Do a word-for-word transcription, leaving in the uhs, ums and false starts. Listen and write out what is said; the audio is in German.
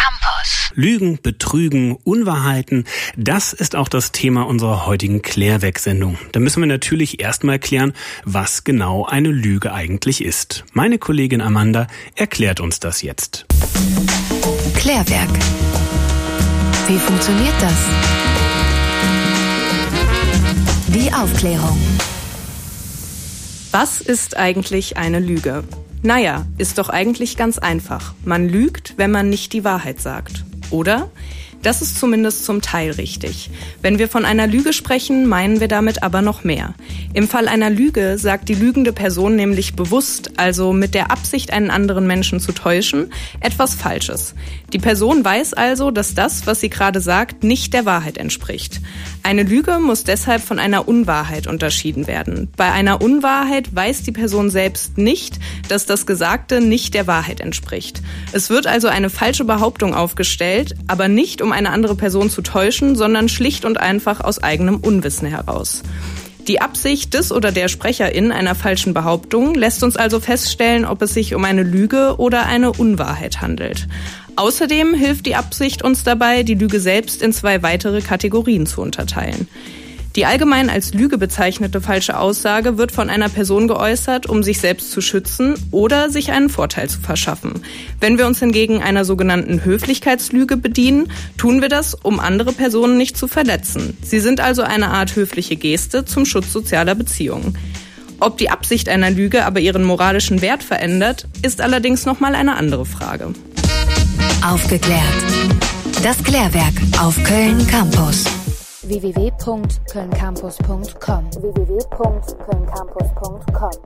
Campus. Lügen, Betrügen, Unwahrheiten, das ist auch das Thema unserer heutigen Klärwerk-Sendung. Da müssen wir natürlich erstmal klären, was genau eine Lüge eigentlich ist. Meine Kollegin Amanda erklärt uns das jetzt. Klärwerk. Wie funktioniert das? Die Aufklärung. Was ist eigentlich eine Lüge? Naja, ist doch eigentlich ganz einfach. Man lügt, wenn man nicht die Wahrheit sagt. Oder? Das ist zumindest zum Teil richtig. Wenn wir von einer Lüge sprechen, meinen wir damit aber noch mehr. Im Fall einer Lüge sagt die lügende Person nämlich bewusst, also mit der Absicht, einen anderen Menschen zu täuschen, etwas Falsches. Die Person weiß also, dass das, was sie gerade sagt, nicht der Wahrheit entspricht. Eine Lüge muss deshalb von einer Unwahrheit unterschieden werden. Bei einer Unwahrheit weiß die Person selbst nicht, dass das Gesagte nicht der Wahrheit entspricht. Es wird also eine falsche Behauptung aufgestellt, aber nicht um um eine andere Person zu täuschen, sondern schlicht und einfach aus eigenem Unwissen heraus. Die Absicht des oder der Sprecherin einer falschen Behauptung lässt uns also feststellen, ob es sich um eine Lüge oder eine Unwahrheit handelt. Außerdem hilft die Absicht uns dabei, die Lüge selbst in zwei weitere Kategorien zu unterteilen. Die allgemein als Lüge bezeichnete falsche Aussage wird von einer Person geäußert, um sich selbst zu schützen oder sich einen Vorteil zu verschaffen. Wenn wir uns hingegen einer sogenannten Höflichkeitslüge bedienen, tun wir das, um andere Personen nicht zu verletzen. Sie sind also eine Art höfliche Geste zum Schutz sozialer Beziehungen. Ob die Absicht einer Lüge aber ihren moralischen Wert verändert, ist allerdings nochmal eine andere Frage. Aufgeklärt. Das Klärwerk auf Köln Campus. w w w punkt köln campus punkt com w w w punkt köln campus punkt com